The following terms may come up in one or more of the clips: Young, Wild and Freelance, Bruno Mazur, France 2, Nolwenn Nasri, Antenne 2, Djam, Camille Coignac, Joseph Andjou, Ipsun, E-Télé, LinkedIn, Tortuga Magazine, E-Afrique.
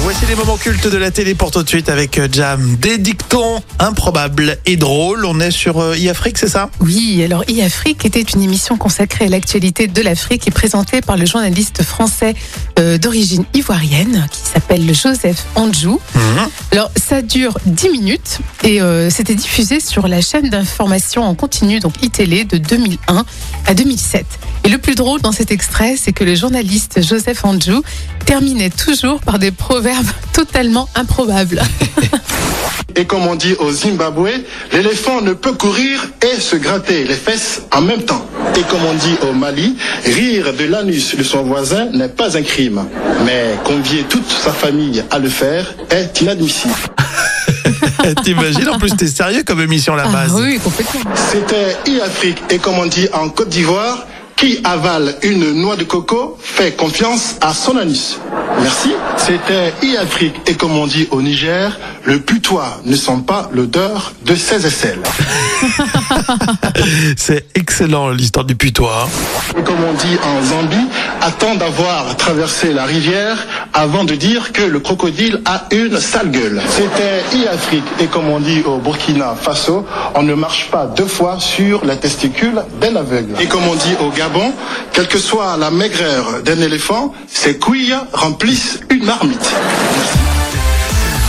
Voici les moments cultes de la télé pour tout de suite avec Jam. Des dictons improbables et drôles. On est sur E-Afrique, c'est ça ? Oui, alors E-Afrique était une émission consacrée à l'actualité de l'Afrique et présentée par le journaliste français d'origine ivoirienne qui s'appelle Joseph Andjou. Alors ça dure 10 minutes et c'était diffusé sur la chaîne d'information en continu, donc E-Télé, de 2001 à 2007. Et le plus drôle dans cet extrait, c'est que le journaliste Joseph Andjou terminait toujours par des proverbes totalement improbables. Et comme on dit au Zimbabwe, l'éléphant ne peut courir et se gratter les fesses en même temps. Et comme on dit au Mali, rire de l'anus de son voisin n'est pas un crime. Mais convier toute sa famille à le faire est inadmissible. T'imagines, en plus t'es sérieux comme émission à la base. Oui, complètement. C'était E-Afrique et comme on dit en Côte d'Ivoire, qui avale une noix de coco fait confiance à son anus. Merci. C'était E-Afrique et comme on dit au Niger, le putois ne sent pas l'odeur de ses aisselles. C'est excellent l'histoire du putois. Et comme on dit en Zambie, attends d'avoir traversé la rivière avant de dire que le crocodile a une sale gueule. C'était E-Afrique et comme on dit au Burkina Faso, on ne marche pas deux fois sur la testicule d'un aveugle. Et comme on dit au Gabon, quelle que soit la maigreur d'un éléphant, ses couilles remplissent une marmite.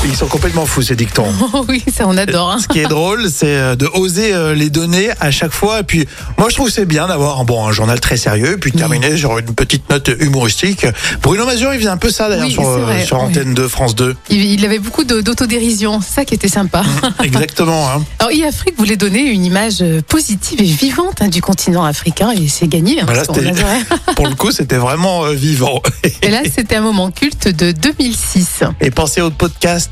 Ils sont complètement fous ces dictons. Oui, ça on adore. Ce qui est drôle, c'est de oser les donner à chaque fois. Et puis, moi je trouve que c'est bien d'avoir un journal très sérieux, puis terminer sur une petite note humoristique. Bruno Mazur, il faisait un peu ça d'ailleurs sur Antenne 2, France 2. Il avait beaucoup d'autodérision, c'est ça qui était sympa. Exactement. Alors E-Afrique voulait donner une image positive et vivante du continent africain et c'est gagné. Là, pour le coup, c'était vraiment vivant. Et là, c'était un moment culte de 2006. Et pensez au podcast